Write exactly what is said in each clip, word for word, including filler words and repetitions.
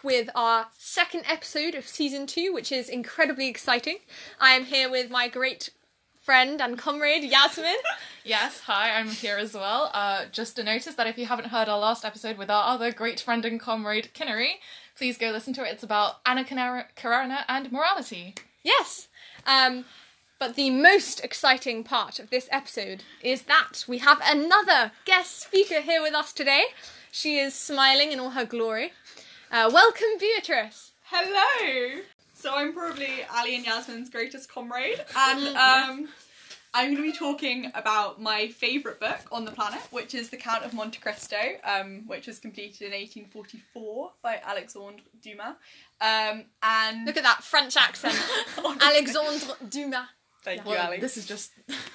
back with our second episode of season two, which is incredibly exciting. I am here with my great friend and comrade, Yasmin. Yes, hi, I'm here as well. Uh, just a notice that if you haven't heard our last episode with our other great friend and comrade, Kinnery, please go listen to it. It's about Anna Karenina and morality. Yes, um, but the most exciting part of this episode is that we have another guest speaker here with us today. She is smiling in all her glory. Uh, welcome, Beatrice. Hello. So I'm probably Ali and Yasmin's greatest comrade, and um, I'm going to be talking about my favourite book on the planet, which is The Count of Monte Cristo, um, which was completed in eighteen forty-four by Alexandre Dumas. Um, and look at that French accent, Alexandre Dumas. Thank yeah. you, Ali. This is just.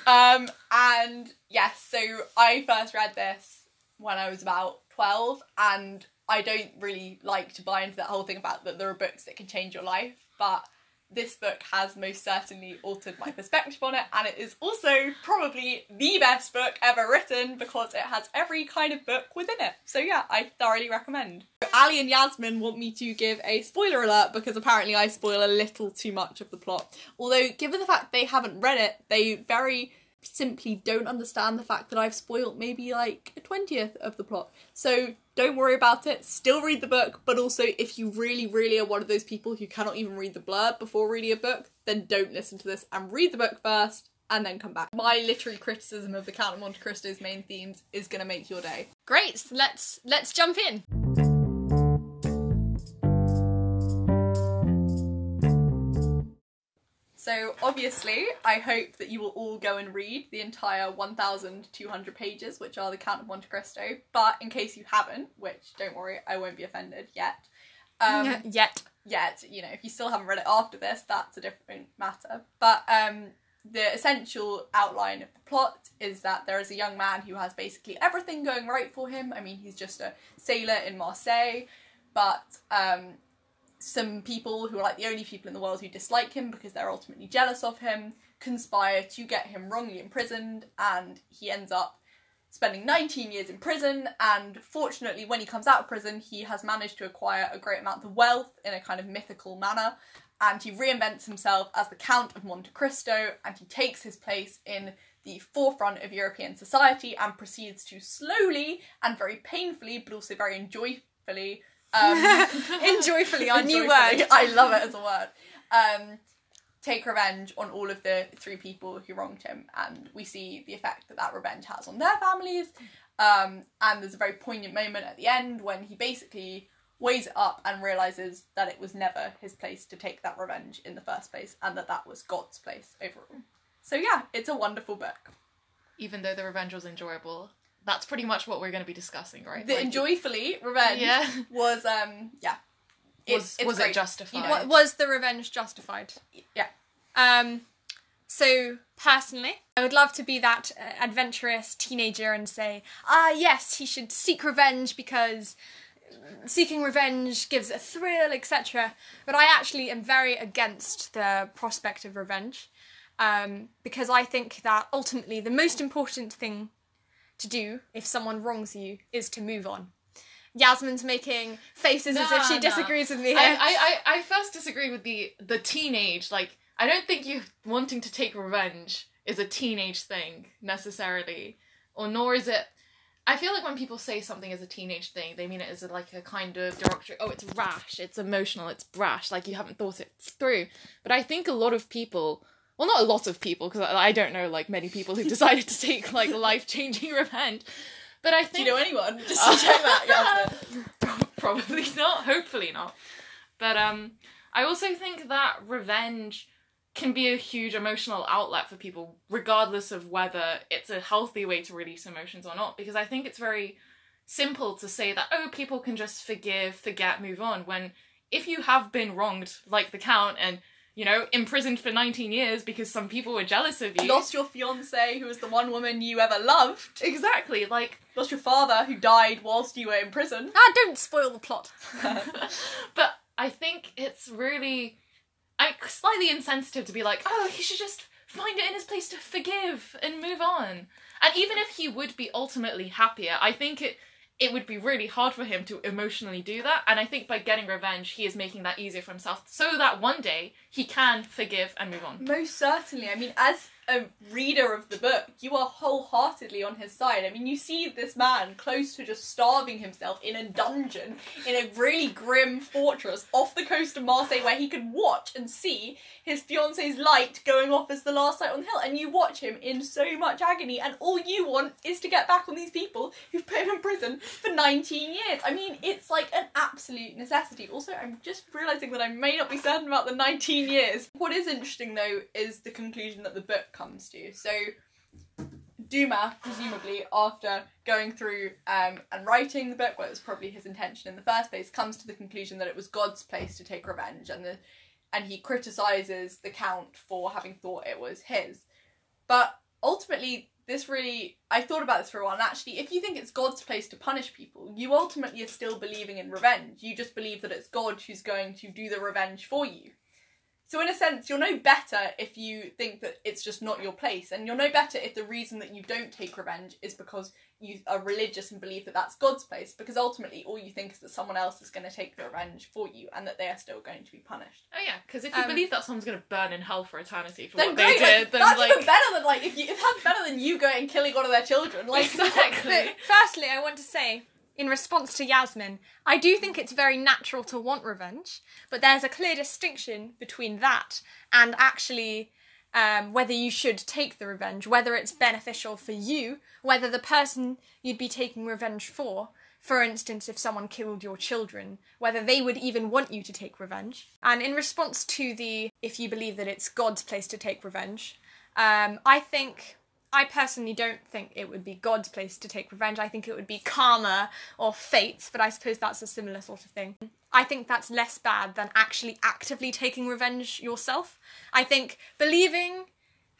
um, and yes, so I first read this when I was about twelve, and I don't really like to buy into that whole thing about that there are books that can change your life, but this book has most certainly altered my perspective on it, and it is also probably the best book ever written because it has every kind of book within it. So yeah, I thoroughly recommend. Ali and Yasmin want me to give a spoiler alert because apparently I spoil a little too much of the plot. Although, given the fact they haven't read it, they very simply don't understand the fact that I've spoiled maybe like a twentieth of the plot. So don't worry about it, still read the book, but also if you really, really are one of those people who cannot even read the blurb before reading a book, then don't listen to this and read the book first and then come back. My literary criticism of The Count of Monte Cristo's main themes is going to make your day. Great, let's let's jump in. So obviously, I hope that you will all go and read the entire one thousand two hundred pages, which are The Count of Monte Cristo, but in case you haven't, which, don't worry, I won't be offended yet. Um, yet. Yet, you know, if you still haven't read it after this, that's a different matter. But um, the essential outline of the plot is that there is a young man who has basically everything going right for him. I mean, he's just a sailor in Marseille, but um, some people who are like the only people in the world who dislike him because they're ultimately jealous of him conspire to get him wrongly imprisoned, and he ends up spending nineteen years in prison. And fortunately, when he comes out of prison, he has managed to acquire a great amount of wealth in a kind of mythical manner, and he reinvents himself as the Count of Monte Cristo, and he takes his place in the forefront of European society and proceeds to slowly and very painfully, but also very enjoyfully, Um, enjoyfully, our new word. I love it as a word. Um, take revenge on all of the three people who wronged him, and we see the effect that that revenge has on their families. Um, and there's a very poignant moment at the end when he basically weighs it up and realises that it was never his place to take that revenge in the first place, and that that was God's place overall. So yeah, it's a wonderful book. Even though the revenge was enjoyable. That's pretty much what we're going to be discussing, right? The like, enjoyfully revenge yeah. was, um, yeah. It, was was it justified? You know, was the revenge justified? Yeah. Um, so, personally, I would love to be that uh, adventurous teenager and say, ah, yes, he should seek revenge because seeking revenge gives a thrill, et cetera. But I actually am very against the prospect of revenge um, because I think that ultimately the most important thing to do if someone wrongs you is to move on. Yasmin's making faces nah, as if she disagrees nah. with me here. I, I, I first disagree with the, the teenage, like, I don't think you wanting to take revenge is a teenage thing, necessarily. Or nor is it, I feel like when people say something is a teenage thing, they mean it as a, like a kind of derogatory, oh, it's rash, it's emotional, it's brash, like you haven't thought it through. But I think a lot of people Well, not a lot of people, because I don't know, like, many people who've decided to take, like, life-changing revenge. But I think... Do you know anyone? Just to check that, yeah. Probably not. Hopefully not. But um, I also think that revenge can be a huge emotional outlet for people, regardless of whether it's a healthy way to release emotions or not. Because I think it's very simple to say that, oh, people can just forgive, forget, move on. When if you have been wronged, like the Count, and... You know, imprisoned for nineteen years because some people were jealous of you. Lost your fiancé, who was the one woman you ever loved. Exactly, like... Lost your father, who died whilst you were in prison. Ah, don't spoil the plot. But I think it's really... I, slightly insensitive to be like, oh, he should just find it in his place to forgive and move on. And even if he would be ultimately happier, I think it it would be really hard for him to emotionally do that. And I think by getting revenge, he is making that easier for himself so that one day he can forgive and move on. Most certainly. I mean, as a reader of the book, you are wholeheartedly on his side. I mean, you see this man close to just starving himself in a dungeon in a really grim fortress off the coast of Marseille, where he could watch and see his fiance's light going off as the last light on the hill, and you watch him in so much agony, and all you want is to get back on these people who've put him in prison for nineteen years. I mean, it's like an absolute necessity. Also, I'm just realising that I may not be certain about the nineteen years. What is interesting, though, is the conclusion that the book comes to. So Dumas, presumably after going through um, and writing the book, well, it was probably his intention in the first place, comes to the conclusion that it was God's place to take revenge, and the, and he criticises the Count for having thought it was his. But ultimately, this really, I thought about this for a while, and actually, if you think it's God's place to punish people, you ultimately are still believing in revenge. You just believe that it's God who's going to do the revenge for you. So in a sense, you're no better if you think that it's just not your place, and you're no better if the reason that you don't take revenge is because you are religious and believe that that's God's place, because ultimately all you think is that someone else is going to take the revenge for you and that they are still going to be punished. Oh yeah, because if you um, believe that someone's going to burn in hell for eternity for what they did, like, then that's like... even better than, like, if, you, if that's better than you going and killing one of their children. Like, exactly. But firstly, I want to say, in response to Yasmin, I do think it's very natural to want revenge, but there's a clear distinction between that and actually um, whether you should take the revenge, whether it's beneficial for you, whether the person you'd be taking revenge for, for instance, if someone killed your children, whether they would even want you to take revenge. And in response to the, if you believe that it's God's place to take revenge, um, I think... I personally don't think it would be God's place to take revenge. I think it would be karma or fate, but I suppose that's a similar sort of thing. I think that's less bad than actually actively taking revenge yourself. I think believing,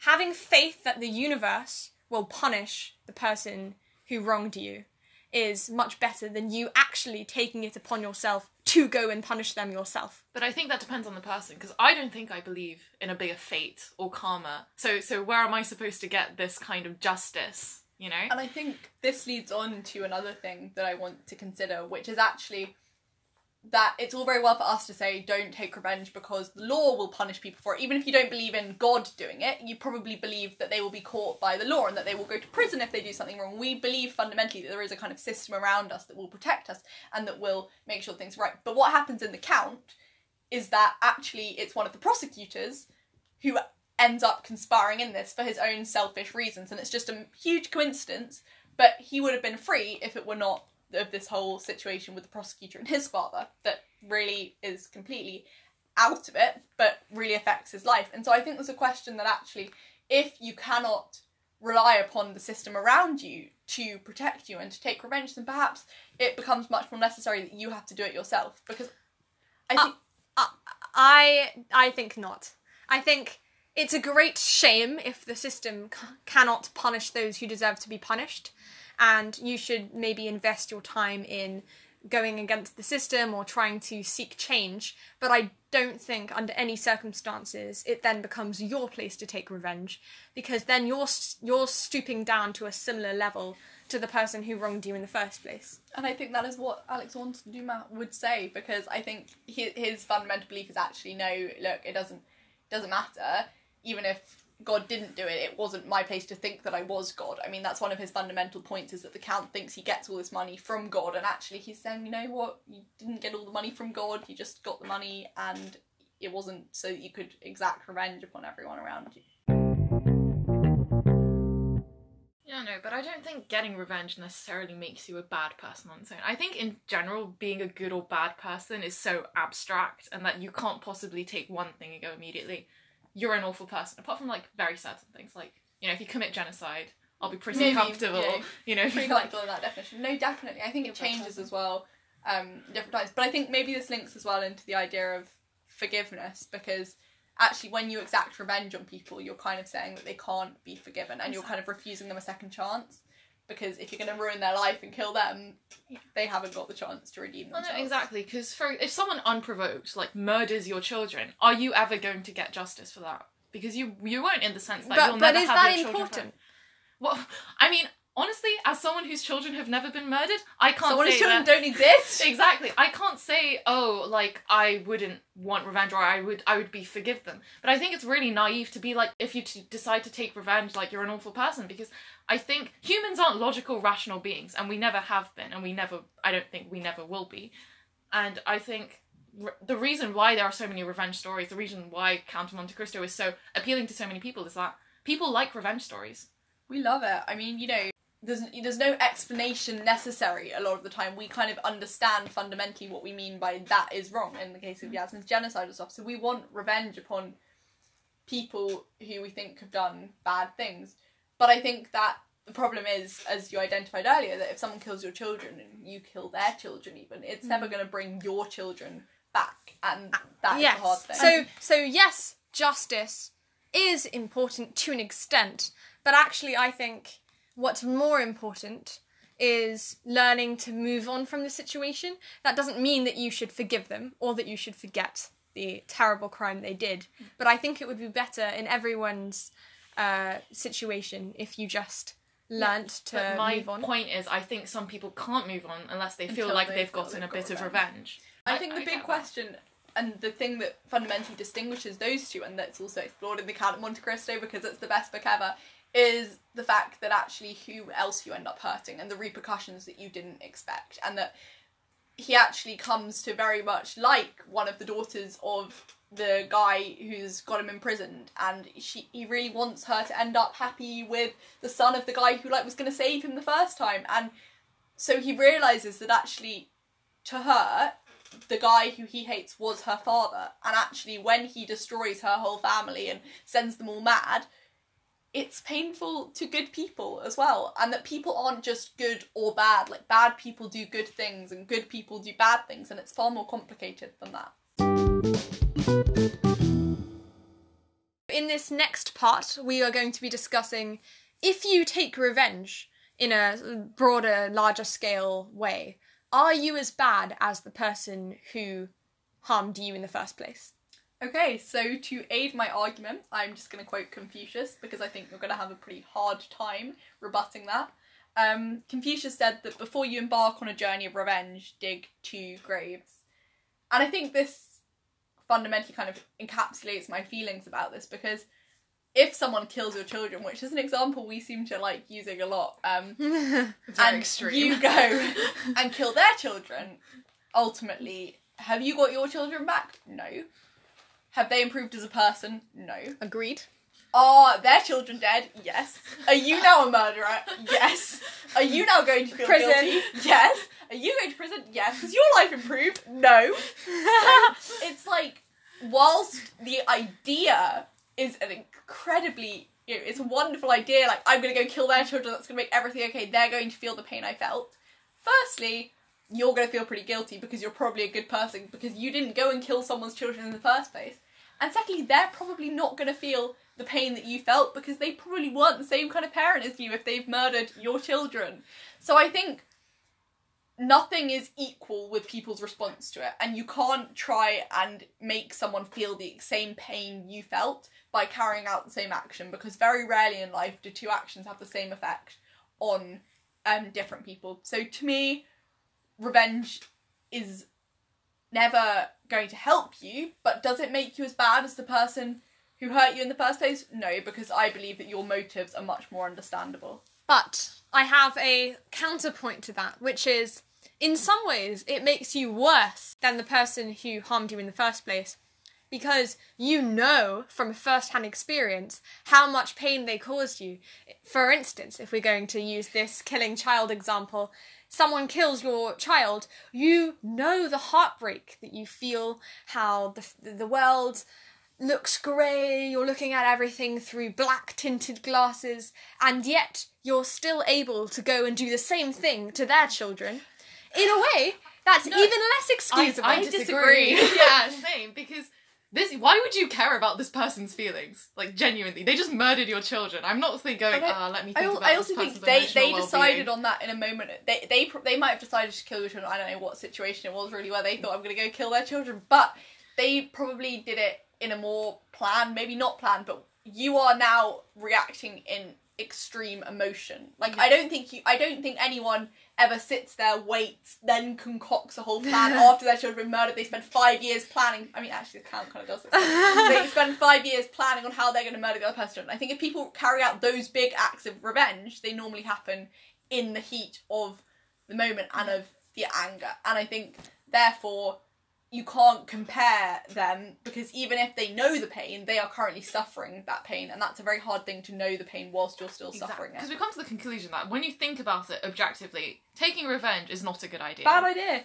having faith that the universe will punish the person who wronged you is much better than you actually taking it upon yourself to go and punish them yourself. But I think that depends on the person, because I don't think I believe in a bigger fate or karma. So so where am I supposed to get this kind of justice, you know? And I think this leads on to another thing that I want to consider, which is actually that it's all very well for us to say don't take revenge because the law will punish people for it. Even if you don't believe in God doing it, you probably believe that they will be caught by the law and that they will go to prison if they do something wrong. We believe fundamentally that there is a kind of system around us that will protect us and that will make sure things are right. But what happens in The Count is that actually it's one of the prosecutors who ends up conspiring in this for his own selfish reasons, and it's just a huge coincidence, but he would have been free if it were not of this whole situation with the prosecutor and his father that really is completely out of it but really affects his life. And so I think there's a question that actually, if you cannot rely upon the system around you to protect you and to take revenge, then perhaps it becomes much more necessary that you have to do it yourself, because I think... Uh, uh, I, I think not. I think it's a great shame if the system c- cannot punish those who deserve to be punished. And you should maybe invest your time in going against the system or trying to seek change. But I don't think under any circumstances it then becomes your place to take revenge, because then you're you're stooping down to a similar level to the person who wronged you in the first place. And I think that is what Alexandre Dumas would say, because I think his, his fundamental belief is actually, no, look, it doesn't doesn't matter, even if God didn't do it, it wasn't my place to think that I was God. I mean, that's one of his fundamental points, is that the Count thinks he gets all this money from God, and actually he's saying, you know what, you didn't get all the money from God, you just got the money, and it wasn't so that you could exact revenge upon everyone around you. Yeah, no, but I don't think getting revenge necessarily makes you a bad person on its own. I think in general, being a good or bad person is so abstract, and that you can't possibly take one thing and go immediately, you're an awful person, apart from, like, very certain things, like, you know, if you commit genocide, I'll be pretty Maybe, comfortable, yeah, you know. Pretty comfortable in that definition. No, definitely. I think it changes as well, um, different times. But I think maybe this links as well into the idea of forgiveness, because actually when you exact revenge on people, you're kind of saying that they can't be forgiven, and you're kind of refusing them a second chance. Because if you're going to ruin their life and kill them, they haven't got the chance to redeem themselves. Well, no, exactly, because for if someone unprovoked, like, murders your children, are you ever going to get justice for that? Because you you won't, in the sense that but, you'll but never have your children. But is that important? Well, I mean, Honestly, as someone whose children have never been murdered, I can't someone say someone whose children that... don't exist. Exactly. I can't say, oh, like, I wouldn't want revenge, or I would I would be forgive them. But I think it's really naive to be like, if you t decide to take revenge, like, you're an awful person, because I think humans aren't logical, rational beings, and we never have been, and we never, I don't think we never will be. And I think re the reason why there are so many revenge stories, the reason why Count of Monte Cristo is so appealing to so many people is that people like revenge stories. We love it. I mean, you know, There's, there's no explanation necessary a lot of the time. We kind of understand fundamentally what we mean by that is wrong in the case of Yasmin's genocide and stuff. So we want revenge upon people who we think have done bad things. But I think that the problem is, as you identified earlier, that if someone kills your children and you kill their children even, it's mm. never going to bring your children back. And that yes. is the hard thing. So, so yes, justice is important to an extent. But actually, I think... what's more important is learning to move on from the situation. That doesn't mean that you should forgive them or that you should forget the terrible crime they did. But I think it would be better in everyone's uh, situation if you just learnt yeah, to my move on. Point is, I think some people can't move on unless they feel Until like they they've gotten they've got a bit got of revenge. I, I think the I big question... That. And the thing that fundamentally distinguishes those two, and that's also explored in The Count of Monte Cristo because it's the best book ever, is the fact that actually who else you end up hurting and the repercussions that you didn't expect. And that he actually comes to very much like one of the daughters of the guy who's got him imprisoned, and she he really wants her to end up happy with the son of the guy who like was going to save him the first time. And so he realises that actually to her the guy who he hates was her father, and actually when he destroys her whole family and sends them all mad, it's painful to good people as well. And that people aren't just good or bad, like bad people do good things and good people do bad things, and it's far more complicated than that. In this next part we are going to be discussing if you take revenge in a broader, larger scale way, are you as bad as the person who harmed you in the first place? Okay, so to aid my argument, I'm just going to quote Confucius, because I think you're going to have a pretty hard time rebutting that. Um, Confucius said that before you embark on a journey of revenge, dig two graves. And I think this fundamentally kind of encapsulates my feelings about this, because if someone kills your children, which is an example we seem to like using a lot, um, and extreme. You go and kill their children, ultimately, have you got your children back? No. Have they improved as a person? No. Agreed. Are their children dead? Yes. Are you now a murderer? Yes. Are you now going to feel prison. guilty? Yes. Are you going to prison? Yes. Has your life improved? No. So it's like, whilst the idea... is an incredibly, you know, it's a wonderful idea, like, I'm going to go kill their children, that's going to make everything okay, they're going to feel the pain I felt. Firstly, you're going to feel pretty guilty because you're probably a good person because you didn't go and kill someone's children in the first place. And secondly, they're probably not going to feel the pain that you felt because they probably weren't the same kind of parent as you if they've murdered your children. So I think nothing is equal with people's response to it, and you can't try and make someone feel the same pain you felt by carrying out the same action, because very rarely in life do two actions have the same effect on um, different people. So to me, revenge is never going to help you, but does it make you as bad as the person who hurt you in the first place? No, because I believe that your motives are much more understandable. But I have a counterpoint to that, which is, in some ways, it makes you worse than the person who harmed you in the first place, because you know from a first-hand experience how much pain they caused you. For instance, if we're going to use this killing child example, someone kills your child, you know the heartbreak that you feel, how the, the world looks grey, you're looking at everything through black-tinted glasses, and yet you're still able to go and do the same thing to their children. In a way, that's no, even less excusable. I, I disagree. disagree. Yeah, same, because this, why would you care about this person's feelings? Like, genuinely, they just murdered your children. I'm not going, ah, oh, let me think I, about I also this think they, they decided on that in a moment. They, they, they might have decided to kill your children. I don't know what situation it was really where they thought, I'm going to go kill their children, but they probably did it in a more planned, maybe not planned, but you are now reacting in extreme emotion. Like, yeah. I don't think you, I don't think anyone ever sits there, waits, then concocts a whole plan after their children murdered. They spend five years planning. I mean, actually, the clown kind of does it. They spend five years planning on how they're going to murder the other person. I think if people carry out those big acts of revenge, they normally happen in the heat of the moment and of the anger. And I think, therefore, you can't compare them, because even if they know the pain, they are currently suffering that pain, and that's a very hard thing, to know the pain whilst you're still exactly. suffering it. Because we come to the conclusion that when you think about it objectively, taking revenge is not a good idea. Bad idea.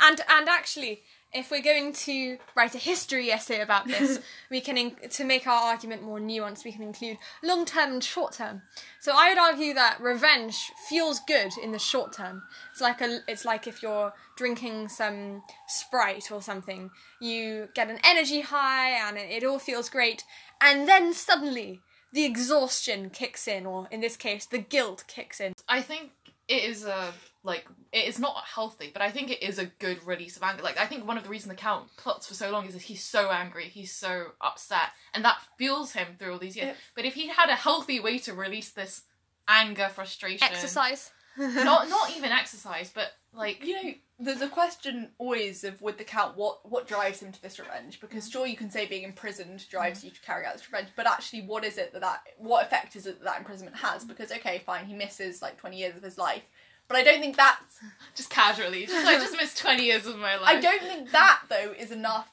And and actually, if we're going to write a history essay about this, we can in- to make our argument more nuanced, we can include long term and short term. So I would argue that revenge feels good in the short term. It's like a it's like if you're drinking some Sprite or something, you get an energy high and it all feels great, and then suddenly the exhaustion kicks in, or in this case the guilt kicks in. I think it is a like it is not healthy, but I think it is a good release of anger. Like, I think one of the reasons the Count plots for so long is that he's so angry, he's so upset, and that fuels him through all these years. Yep. But if he had a healthy way to release this anger, frustration, exercise. not not even exercise, but like, you know, there's a question always of with the Count, what what drives him to this revenge? Because sure, you can say being imprisoned drives mm. you to carry out this revenge, but actually, what is it that, that what effect is it that, that imprisonment has? Because okay, fine, he misses like twenty years of his life, but I don't think that's just casually. Just, I just missed twenty years of my life. I don't think that though is enough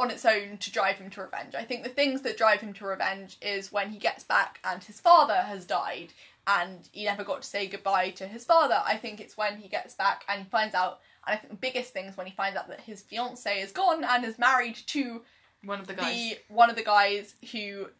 on its own to drive him to revenge. I think the things that drive him to revenge is when he gets back and his father has died, and he never got to say goodbye to his father. I think it's when he gets back and he finds out, and I think the biggest thing is when he finds out that his fiancée is gone and is married to one of the guys, the, one of the guys who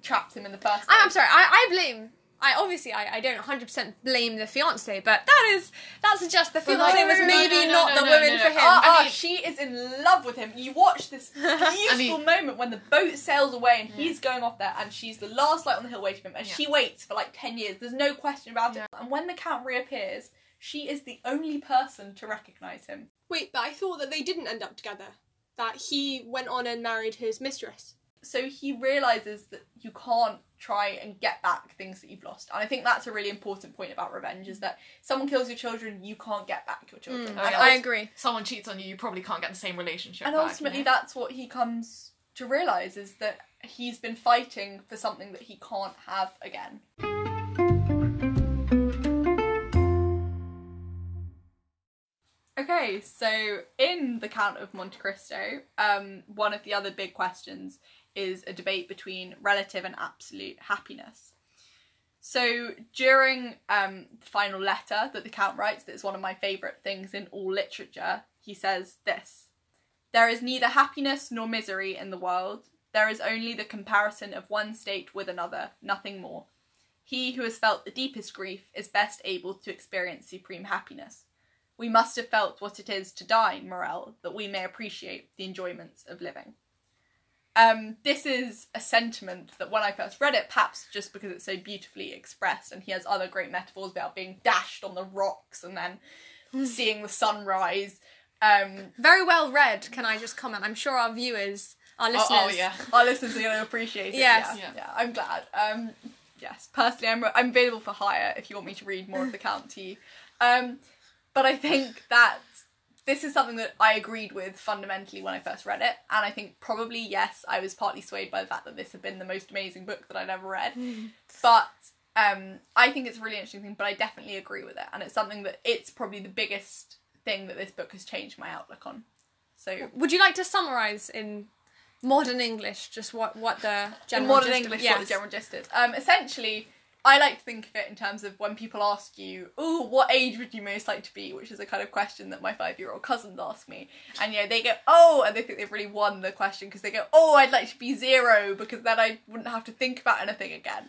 trapped him in the first place. I'm sorry, I, I blame... I obviously, I, I don't one hundred percent blame the fiancée, but that is, that suggests the fiancée no, was maybe no, no, no, not no, no, the woman no, no. for him. Uh, I mean, she is in love with him. You watch this beautiful I mean, moment when the boat sails away and yeah. he's going off there and she's the last light on the hill waiting for him, and yeah. she waits for like ten years. There's no question about yeah. it. And when the Count reappears, she is the only person to recognise him. Wait, but I thought that they didn't end up together. That he went on and married his mistress. So he realises that you can't try and get back things that you've lost. And I think that's a really important point about revenge, is that someone kills your children, you can't get back your children. Mm, I, I agree. Someone cheats on you, you probably can't get the same relationship and back. And ultimately, you know? That's what he comes to realise, is that he's been fighting for something that he can't have again. Okay, so in The Count of Monte Cristo, um, one of the other big questions is a debate between relative and absolute happiness. So during um, the final letter that the Count writes, that's one of my favourite things in all literature, he says this: "There is neither happiness nor misery in the world. There is only the comparison of one state with another, nothing more. He who has felt the deepest grief is best able to experience supreme happiness. We must have felt what it is to die, Morel, that we may appreciate the enjoyments of living." Um, this is a sentiment that when I first read it, perhaps just because it's so beautifully expressed, and he has other great metaphors about being dashed on the rocks and then seeing the sunrise. Um, Very well read, can I just comment? I'm sure our viewers, our listeners... Oh, oh yeah. Our listeners are going to appreciate it. Yes. Yeah, yeah. yeah, I'm glad. Um, yes, personally, I'm, I'm available for hire if you want me to read more of the Count to you. Um, but I think that... This is something that I agreed with fundamentally when I first read it, and I think probably, yes, I was partly swayed by the fact that this had been the most amazing book that I'd ever read, but um, I think it's a really interesting thing, but I definitely agree with it, and it's something that it's probably the biggest thing that this book has changed my outlook on. So, would you like to summarise in modern English just what, what the general modern gist English, is? Yes. What the general gist is? Um, essentially... I like to think of it in terms of when people ask you, "Oh, what age would you most like to be?" which is a kind of question that my five-year-old cousins ask me. And, you know, they go, "Oh," and they think they've really won the question because they go, "Oh, I'd like to be zero because then I wouldn't have to think about anything again."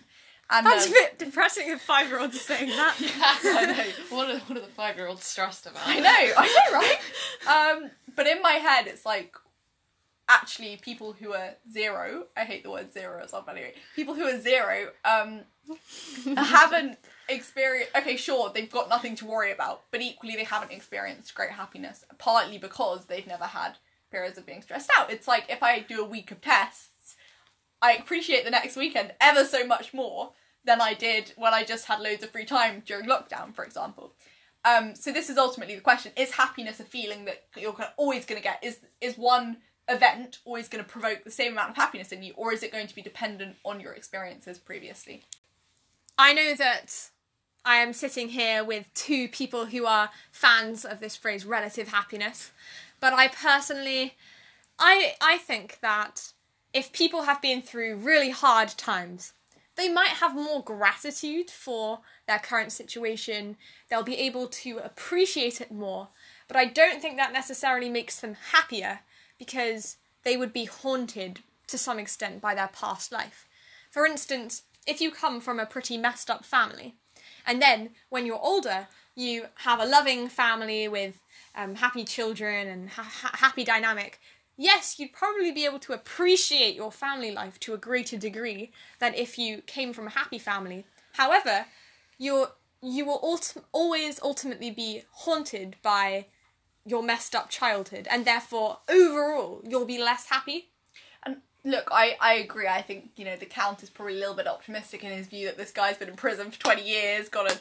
And that's um, a bit depressing if five-year-olds saying that. Yeah, I know. What are, what are the five-year-olds stressed about? I know, I know, right? um, but in my head, it's like, actually, people who are zero, I hate the word zero as well, but anyway, people who are zero um, haven't experienced, okay, sure, they've got nothing to worry about, but equally they haven't experienced great happiness, partly because they've never had periods of being stressed out. It's like, if I do a week of tests, I appreciate the next weekend ever so much more than I did when I just had loads of free time during lockdown, for example. Um, so this is ultimately the question. Is happiness a feeling that you're always going to get? Is is one event always going to provoke the same amount of happiness in you, or is it going to be dependent on your experiences previously? I know that I am sitting here with two people who are fans of this phrase, relative happiness, but I personally, I I think that if people have been through really hard times, they might have more gratitude for their current situation, they'll be able to appreciate it more, but I don't think that necessarily makes them happier, because they would be haunted to some extent by their past life. For instance, if you come from a pretty messed up family, and then when you're older, you have a loving family with um, happy children and ha- happy dynamic, yes, you'd probably be able to appreciate your family life to a greater degree than if you came from a happy family. However, you're, you will ulti- always ultimately be haunted by your messed up childhood, and therefore, overall, you'll be less happy. And look, I, I agree. I think, you know, the Count is probably a little bit optimistic in his view that this guy's been in prison for twenty years, got a...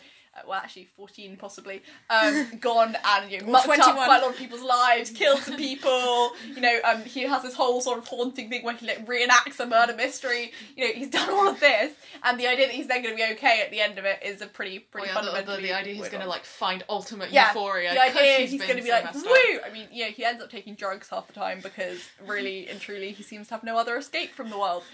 well, actually, fourteen possibly, um, gone and, you know, mucked up quite a lot of people's lives, killed some people, you know, um, he has this whole sort of haunting thing where he, like, reenacts a murder mystery, you know, he's done all of this, and the idea that he's then going to be okay at the end of it is a pretty, pretty oh, yeah, fundamental... The, the, the idea he's going to, like, find ultimate yeah, euphoria. Yeah, the idea he's, he's going to be so like, woo! I mean, yeah, he ends up taking drugs half the time because, really and truly, he seems to have no other escape from the world.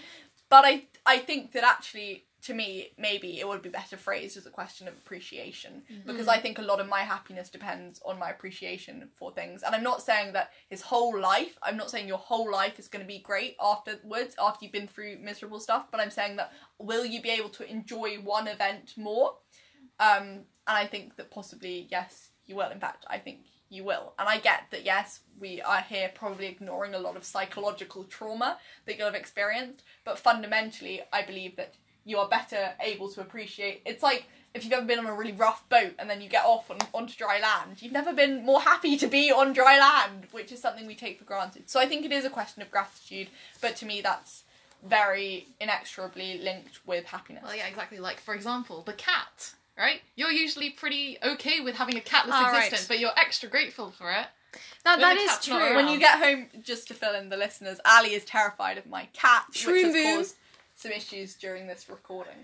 But I, I think that actually... to me, maybe it would be better phrased as a question of appreciation, mm-hmm. because I think a lot of my happiness depends on my appreciation for things. And I'm not saying that his whole life, I'm not saying your whole life is going to be great afterwards, after you've been through miserable stuff, but I'm saying that will you be able to enjoy one event more? Um, and I think that possibly, yes, you will. In fact, I think you will. And I get that, yes, we are here probably ignoring a lot of psychological trauma that you'll have experienced, but fundamentally, I believe that you are better able to appreciate. It's like if you've ever been on a really rough boat and then you get off on, onto dry land. You've never been more happy to be on dry land, which is something we take for granted. So I think it is a question of gratitude, but to me that's very inexorably linked with happiness. Well, yeah, exactly. Like, for example, the cat, right? You're usually pretty okay with having a catless All existence, right. but you're extra grateful for it. That, that is true. When you get home, just to fill in the listeners, Ali is terrified of my cat, Shroom which has caused... some issues during this recording.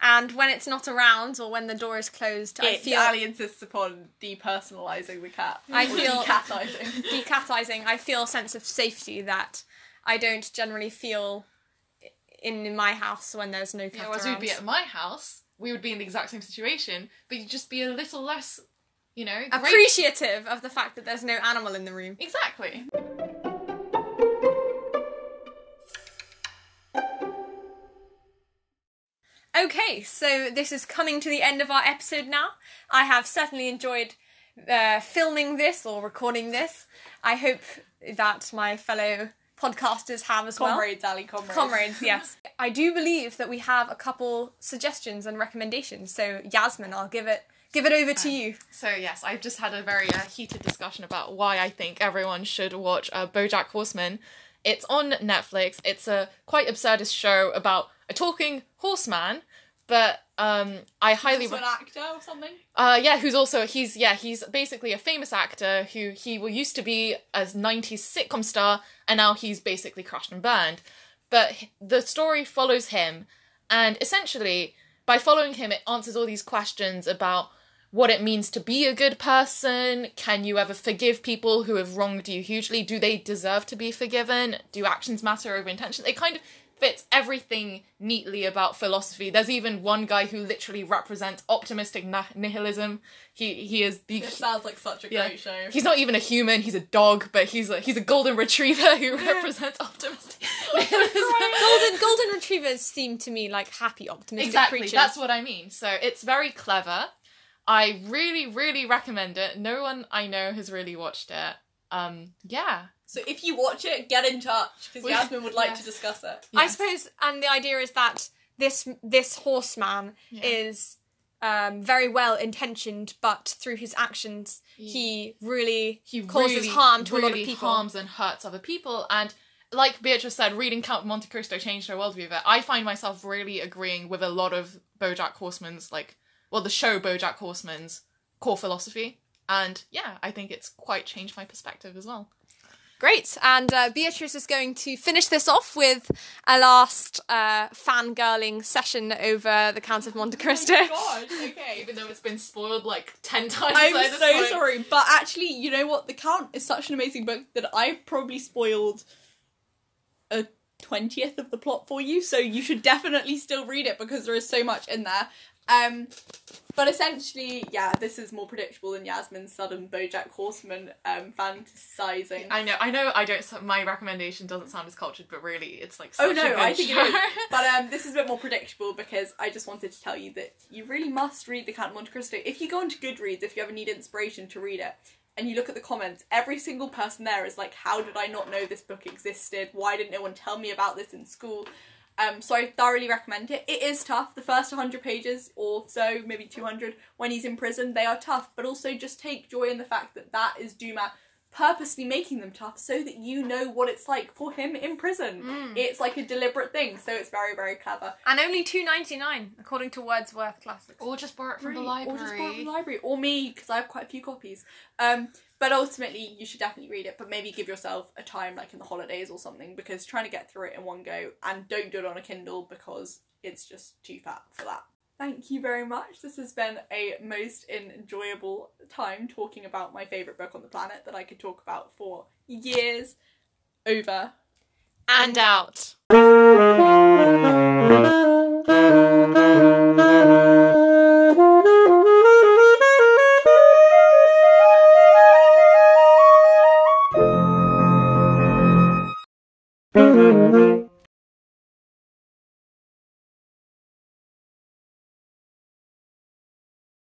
And when it's not around or when the door is closed, it, I feel... Ali insists upon depersonalising the cat. I feel... decatising. Decatising. I feel a sense of safety that I don't generally feel in, in my house when there's no cat yeah, around. Whereas we'd be at my house, we would be in the exact same situation, but you'd just be a little less, you know... appreciative great... of the fact that there's no animal in the room. Exactly. Okay, so this is coming to the end of our episode now. I have certainly enjoyed uh, filming this or recording this. I hope that my fellow podcasters have as well. Comrades, Ali, comrades. Comrades, yes. I do believe that we have a couple suggestions and recommendations. So, Yasmin, I'll give it give it over to um, you. So, yes, I've just had a very uh, heated discussion about why I think everyone should watch uh, BoJack Horseman. It's on Netflix. It's a quite absurdist show about a talking horseman, but um, I highly... He's an actor or something? Uh, yeah, who's also... He's yeah, he's basically a famous actor who he well, used to be a nineties sitcom star, and now he's basically crashed and burned. But the story follows him, and essentially, by following him, it answers all these questions about what it means to be a good person. Can you ever forgive people who have wronged you hugely? Do they deserve to be forgiven? Do actions matter over intention? They kind of... fits everything neatly about philosophy. There's even one guy who literally represents optimistic nah- nihilism. He he is the... This sounds like such a yeah, great show. He's not even a human, he's a dog, but he's a, he's a golden retriever who yeah. represents optimistic nihilism. golden, golden retrievers seem to me like happy optimistic exactly, creatures. Exactly, that's what I mean. So it's very clever. I really, really recommend it. No one I know has really watched it. Um, yeah. So if you watch it, get in touch, because Yasmin would like yeah. to discuss it. Yes. I suppose, and the idea is that this this horseman yeah. is um, very well-intentioned, but through his actions, he, he really he causes really, harm to really a lot of people. He harms and hurts other people, and like Beatrice said, reading Count of Monte Cristo changed her worldview, but I find myself really agreeing with a lot of BoJack Horseman's, like, well, the show BoJack Horseman's core philosophy. And yeah, I think it's quite changed my perspective as well. Great, and uh, Beatrice is going to finish this off with a last uh, fangirling session over The Count of Monte Cristo. Oh my god, okay, even though it's been spoiled like ten times. I'm so point. sorry, but actually, you know what? The Count is such an amazing book that I've probably spoiled a twentieth of the plot for you, so you should definitely still read it because there is so much in there. Um, but essentially, yeah, this is more predictable than Yasmin's sudden BoJack Horseman um, fantasizing. I know, I know. I don't. My recommendation doesn't sound as cultured, but really, it's like. Such oh no, a good I think show. It is. But um, this is a bit more predictable because I just wanted to tell you that you really must read The Count of Monte Cristo. If you go onto Goodreads, if you ever need inspiration to read it, and you look at the comments, every single person there is like, "How did I not know this book existed? Why didn't no one tell me about this in school?" Um, so I thoroughly recommend it. It is tough. The first one hundred pages or so, maybe two hundred, when he's in prison, they are tough. But also just take joy in the fact that that is Dumas purposely making them tough so that you know what it's like for him in prison. Mm. It's like a deliberate thing. So it's very, very clever. And only two ninety-nine, according to Wordsworth Classics. Or just borrow it from right. the library. Or just borrow it from the library. Or me, because I have quite a few copies. Um, but ultimately, you should definitely read it, but maybe give yourself a time, like in the holidays or something, because trying to get through it in one go, and don't do it on a Kindle because it's just too fat for that. Thank you very much. This has been a most enjoyable time talking about my favourite book on the planet that I could talk about for years. Over and out. Mm-hmm.